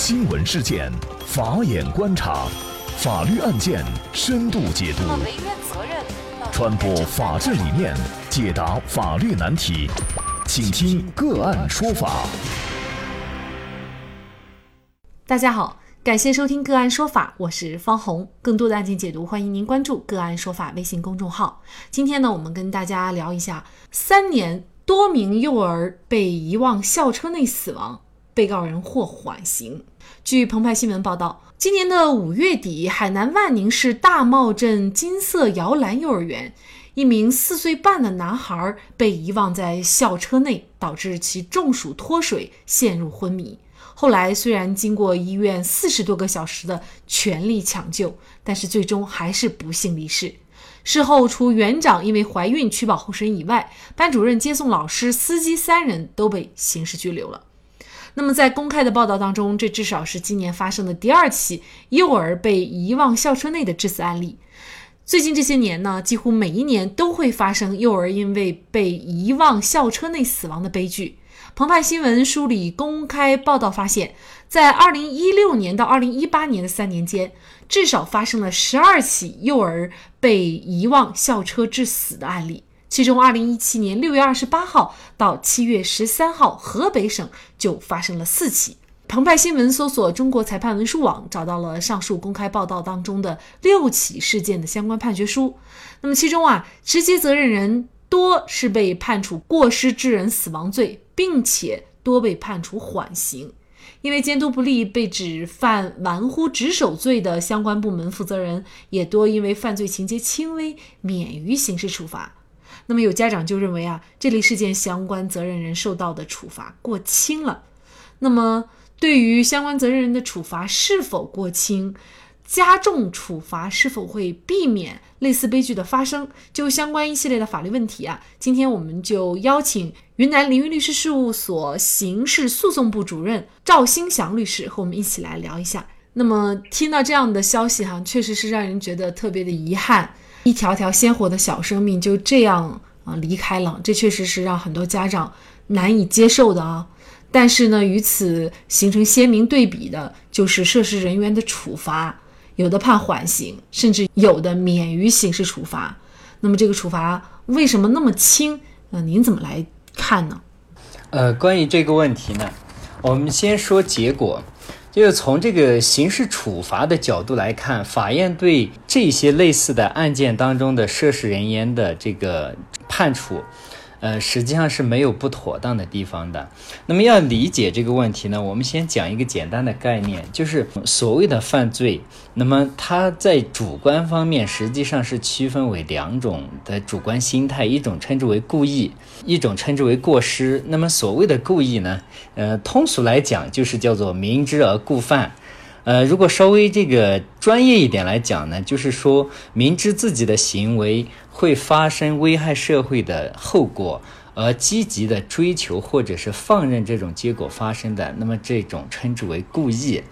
新闻事件，法眼观察，法律案件深度解读，传播法治理念，解答法律难题，请听个案说法。大家好，感谢收听个案说法，我是方红。更多的案件解读，欢迎您关注个案说法微信公众号。今天呢，我们跟大家聊一下，3年多名幼儿被遗忘校车内死亡，被告人获缓刑。据澎湃新闻报道，今年的5月底，海南万宁市大茂镇金色摇篮幼儿园，一名4岁半的男孩被遗忘在校车内，导致其中暑脱水，陷入昏迷。后来虽然经过医院40多个小时的全力抢救，但是最终还是不幸离世。事后除园长因为怀孕取保候审以外，班主任、接送老师、司机3人都被刑事拘留了。那么在公开的报道当中，这至少是今年发生的第2起幼儿被遗忘校车内的致死案例。最近这些年呢，几乎每一年都会发生幼儿因为被遗忘校车内死亡的悲剧。澎湃新闻梳理公开报道发现，在2016年到2018年的3年间，至少发生了12起幼儿被遗忘校车致死的案例。其中2017年6月28号到7月13号河北省就发生了4起。澎湃新闻搜索中国裁判文书网，找到了上述公开报道当中的6起事件的相关判决书。那么其中直接责任人多是被判处过失致人死亡罪，并且多被判处缓刑。因为监督不力被指犯玩忽职守罪的相关部门负责人也多因为犯罪情节轻微免于刑事处罚。那么有家长就认为这类事件相关责任人受到的处罚过轻了。那么对于相关责任人的处罚是否过轻，加重处罚是否会避免类似悲剧的发生，就相关一系列的法律问题今天我们就邀请云南凌云律师事务所刑事诉讼部主任赵兴祥律师和我们一起来聊一下。那么听到这样的消息确实是让人觉得特别的遗憾，一条条鲜活的小生命就这样离开了，这确实是让很多家长难以接受的但是呢，与此形成鲜明对比的就是涉事人员的处罚，有的判缓刑，甚至有的免于刑事处罚。那么这个处罚为什么那么轻？您怎么来看呢？关于这个问题呢，我们先说结果。就是从这个刑事处罚的角度来看，法院对这些类似的案件当中的涉事人员的这个判处，实际上是没有不妥当的地方的。那么要理解这个问题呢，我们先讲一个简单的概念，就是所谓的犯罪，那么它在主观方面实际上是区分为2种的主观心态，一种称之为故意，一种称之为过失。那么所谓的故意呢，通俗来讲就是叫做明知而故犯。如果稍微这个专业一点来讲呢，就是说明知自己的行为会发生危害社会的后果，而积极的追求或者是放任这种结果发生的，那么这种称之为故意。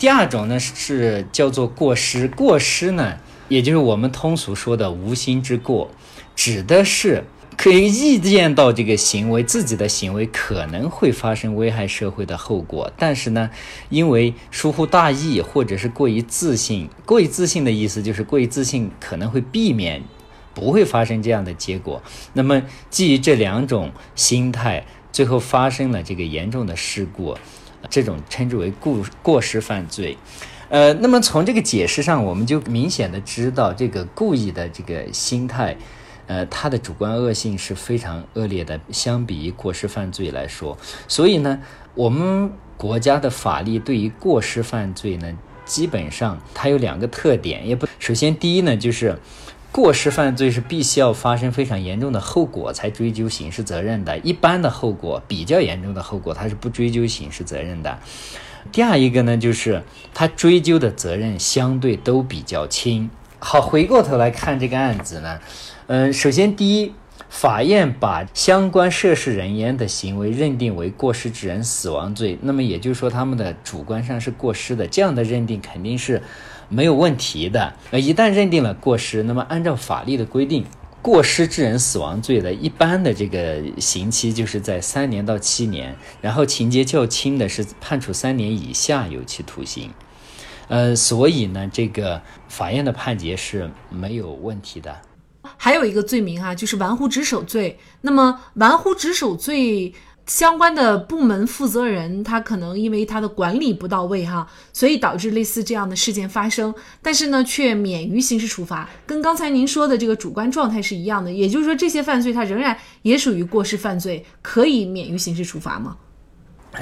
第2种呢是叫做过失。过失呢，也就是我们通俗说的无心之过，指的是可以预见到这个行为，自己的行为可能会发生危害社会的后果，但是呢，因为疏忽大意或者是过于自信。过于自信的意思就是过于自信可能会避免不会发生这样的结果。那么基于这2种心态，最后发生了这个严重的事故，这种称之为过失犯罪。那么从这个解释上，我们就明显的知道这个故意的这个心态，它的主观恶性是非常恶劣的，相比于过失犯罪来说。所以呢，我们国家的法律对于过失犯罪呢，基本上它有2个特点。首先第一呢，就是过失犯罪是必须要发生非常严重的后果才追究刑事责任的，一般的后果，比较严重的后果，它是不追究刑事责任的。第2个呢，就是它追究的责任相对都比较轻。好，回过头来看这个案子呢，首先第一，法院把相关涉事人员的行为认定为过失致人死亡罪，那么也就是说他们的主观上是过失的，这样的认定肯定是没有问题的。一旦认定了过失，那么按照法律的规定，过失致人死亡罪的一般的这个刑期就是在3年到7年，然后情节较轻的是判处3年以下有期徒刑。所以呢，这个法院的判决是没有问题的。还有一个罪名啊，就是玩忽职守罪。那么玩忽职守罪相关的部门负责人，他可能因为他的管理不到位哈，所以导致类似这样的事件发生，但是呢却免于刑事处罚，跟刚才您说的这个主观状态是一样的。也就是说，这些犯罪它仍然也属于过失犯罪，可以免于刑事处罚吗？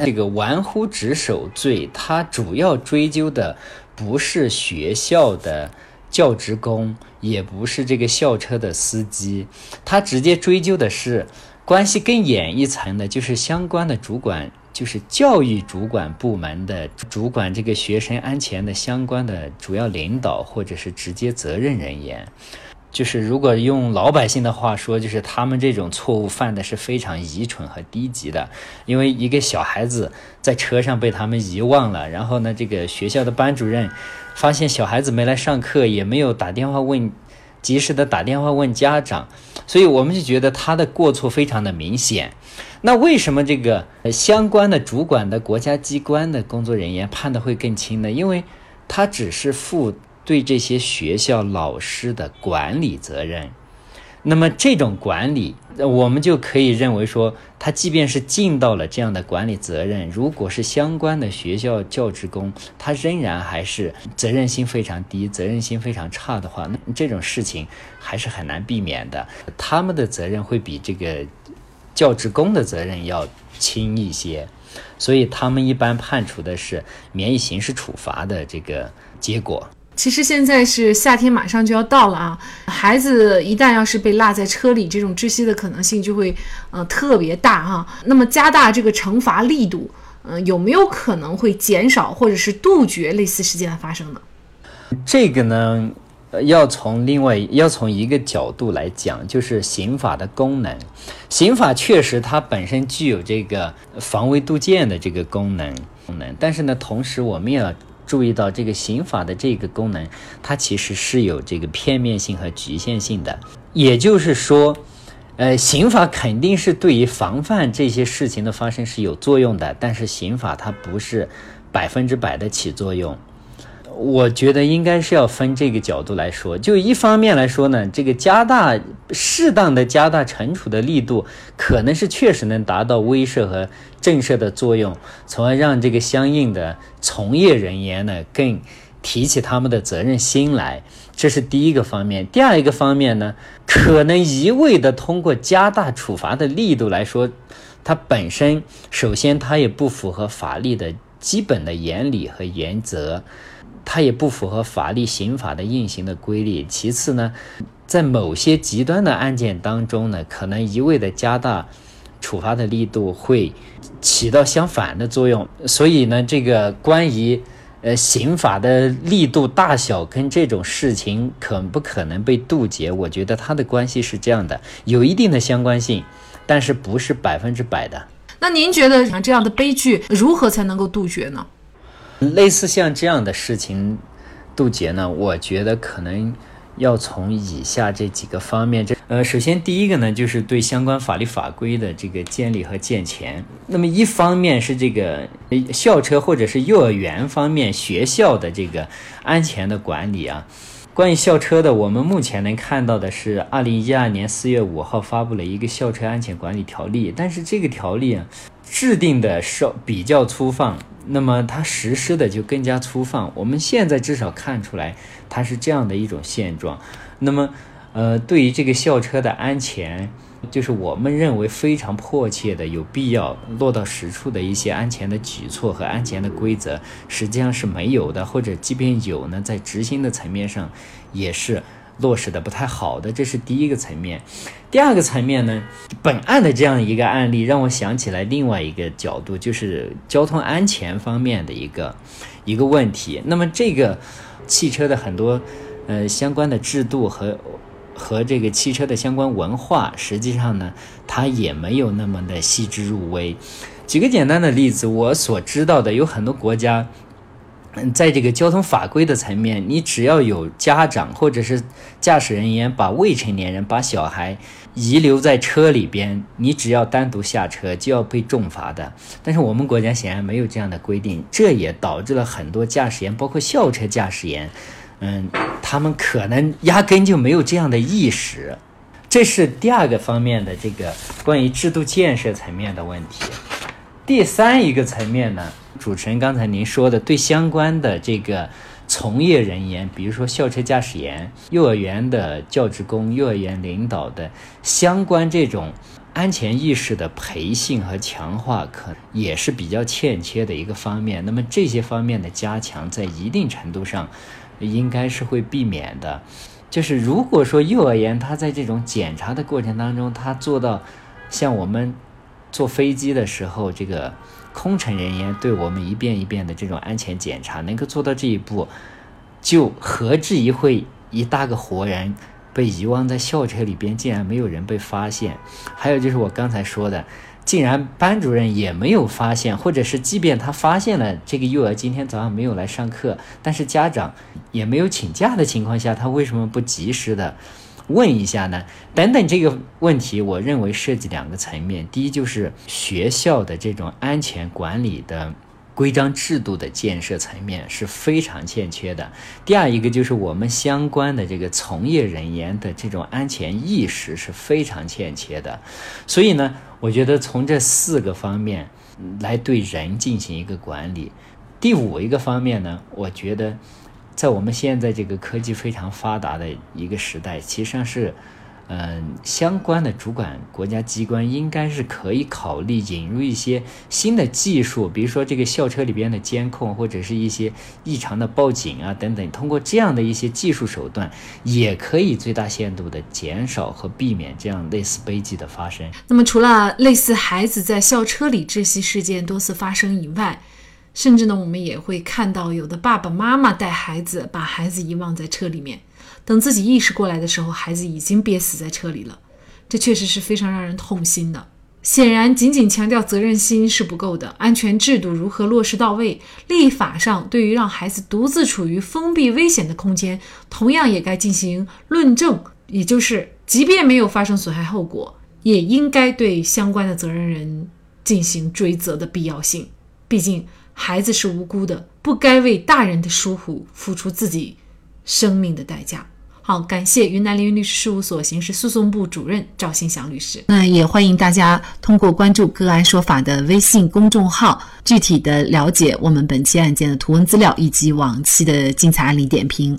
这个玩忽职守罪它主要追究的不是学校的教职工，也不是这个校车的司机，它直接追究的是关系更远一层的，就是相关的主管，就是教育主管部门的主管这个学生安全的相关的主要领导或者是直接责任人员。就是如果用老百姓的话说，就是他们这种错误犯的是非常愚蠢和低级的。因为一个小孩子在车上被他们遗忘了，然后呢这个学校的班主任发现小孩子没来上课，也没有打电话问，及时的打电话问家长，所以我们就觉得他的过错非常的明显。那为什么这个相关的主管的国家机关的工作人员判的会更轻呢？因为他只是负对这些学校老师的管理责任。那么这种管理，我们就可以认为说，他即便是尽到了这样的管理责任，如果是相关的学校教职工，他仍然还是责任心非常低，责任心非常差的话，那这种事情还是很难避免的。他们的责任会比这个教职工的责任要轻一些，所以他们一般判处的是免于刑事处罚的这个结果。其实现在是夏天马上就要到了啊，孩子一旦要是被落在车里，这种窒息的可能性就会特别大啊。那么加大这个惩罚力度，有没有可能会减少或者是杜绝类似事件的发生呢？这个呢，要从一个角度来讲，就是刑法的功能。刑法确实它本身具有这个防微杜渐的这个功能，但是呢，同时我们也要注意到这个刑法的这个功能，它其实是有这个片面性和局限性的。也就是说，刑法肯定是对于防范这些事情的发生是有作用的，但是刑法它不是100%的起作用。我觉得应该是要分这个角度来说。就一方面来说呢，这个适当的加大惩处的力度，可能是确实能达到威慑和震慑的作用，从而让这个相应的从业人员呢更提起他们的责任心来，这是第一个方面。第二一个方面呢，可能一味的通过加大处罚的力度来说，它本身首先它也不符合法律的基本的原理和原则，它也不符合法律刑法的硬性的规律。其次呢，在某些极端的案件当中呢，可能一味的加大处罚的力度会起到相反的作用。所以呢，这个关于刑法的力度大小跟这种事情可不可能被杜绝，我觉得它的关系是这样的，有一定的相关性，但是不是100%的。那您觉得像这样的悲剧如何才能够杜绝呢？类似像这样的事情杜绝呢，我觉得可能要从以下这几个方面。首先第一个呢，就是对相关法律法规的这个建立和健全。那么一方面是这个校车或者是幼儿园方面学校的这个安全的管理啊。关于校车的，我们目前能看到的是2012年4月5号发布了一个校车安全管理条例，但是这个条例制定的比较粗放，那么它实施的就更加粗放。我们现在至少看出来它是这样的一种现状。那么对于这个校车的安全，就是我们认为非常迫切的有必要落到实处的一些安全的举措和安全的规则，实际上是没有的，或者即便有呢，在执行的层面上也是落实的不太好的，这是第一个层面。第二个层面呢，本案的这样一个案例让我想起来另外一个角度，就是交通安全方面的一个问题。那么这个汽车的很多相关的制度和这个汽车的相关文化，实际上呢它也没有那么的细致入微。举个简单的例子，我所知道的有很多国家在这个交通法规的层面，你只要有家长或者是驾驶人员把未成年人把小孩遗留在车里边，你只要单独下车就要被重罚的。但是我们国家显然没有这样的规定，这也导致了很多驾驶员，包括校车驾驶员，他们可能压根就没有这样的意识。这是第二个方面的这个关于制度建设层面的问题。第三一个层面呢，主持人刚才您说的，对相关的这个从业人员，比如说校车驾驶员、幼儿园的教职工、幼儿园领导的相关这种安全意识的培训和强化，可能也是比较欠缺的一个方面。那么这些方面的加强，在一定程度上应该是会避免的。就是如果说幼儿园他在这种检查的过程当中，他做到像我们坐飞机的时候，这个空乘人员对我们一遍一遍的这种安全检查，能够做到这一步，就何至于会一大个活人被遗忘在校车里边，竟然没有人被发现。还有就是我刚才说的，竟然班主任也没有发现，或者是即便他发现了这个幼儿今天早上没有来上课，但是家长也没有请假的情况下，他为什么不及时的问一下呢？等等，这个问题我认为涉及两个层面。第一，就是学校的这种安全管理的规章制度的建设层面是非常欠缺的。第二一个，就是我们相关的这个从业人员的这种安全意识是非常欠缺的。所以呢，我觉得从这四个方面来对人进行一个管理。第五一个方面呢，我觉得在我们现在这个科技非常发达的一个时代，其实上是相关的主管国家机关应该是可以考虑引入一些新的技术，比如说这个校车里边的监控，或者是一些异常的报警啊等等，通过这样的一些技术手段，也可以最大限度的减少和避免这样类似悲剧的发生。那么除了类似孩子在校车里窒息事件多次发生以外，甚至呢，我们也会看到有的爸爸妈妈带孩子，把孩子遗忘在车里面，等自己意识过来的时候，孩子已经憋死在车里了。这确实是非常让人痛心的。显然，仅仅强调责任心是不够的，安全制度如何落实到位，立法上对于让孩子独自处于封闭危险的空间，同样也该进行论证，也就是即便没有发生损害后果，也应该对相关的责任人进行追责的必要性。毕竟孩子是无辜的，不该为大人的疏忽付出自己生命的代价。好，感谢云南凌云律师事务所刑事诉讼部主任赵新祥律师。那也欢迎大家通过关注个案说法的微信公众号，具体的了解我们本期案件的图文资料以及往期的精彩案例点评。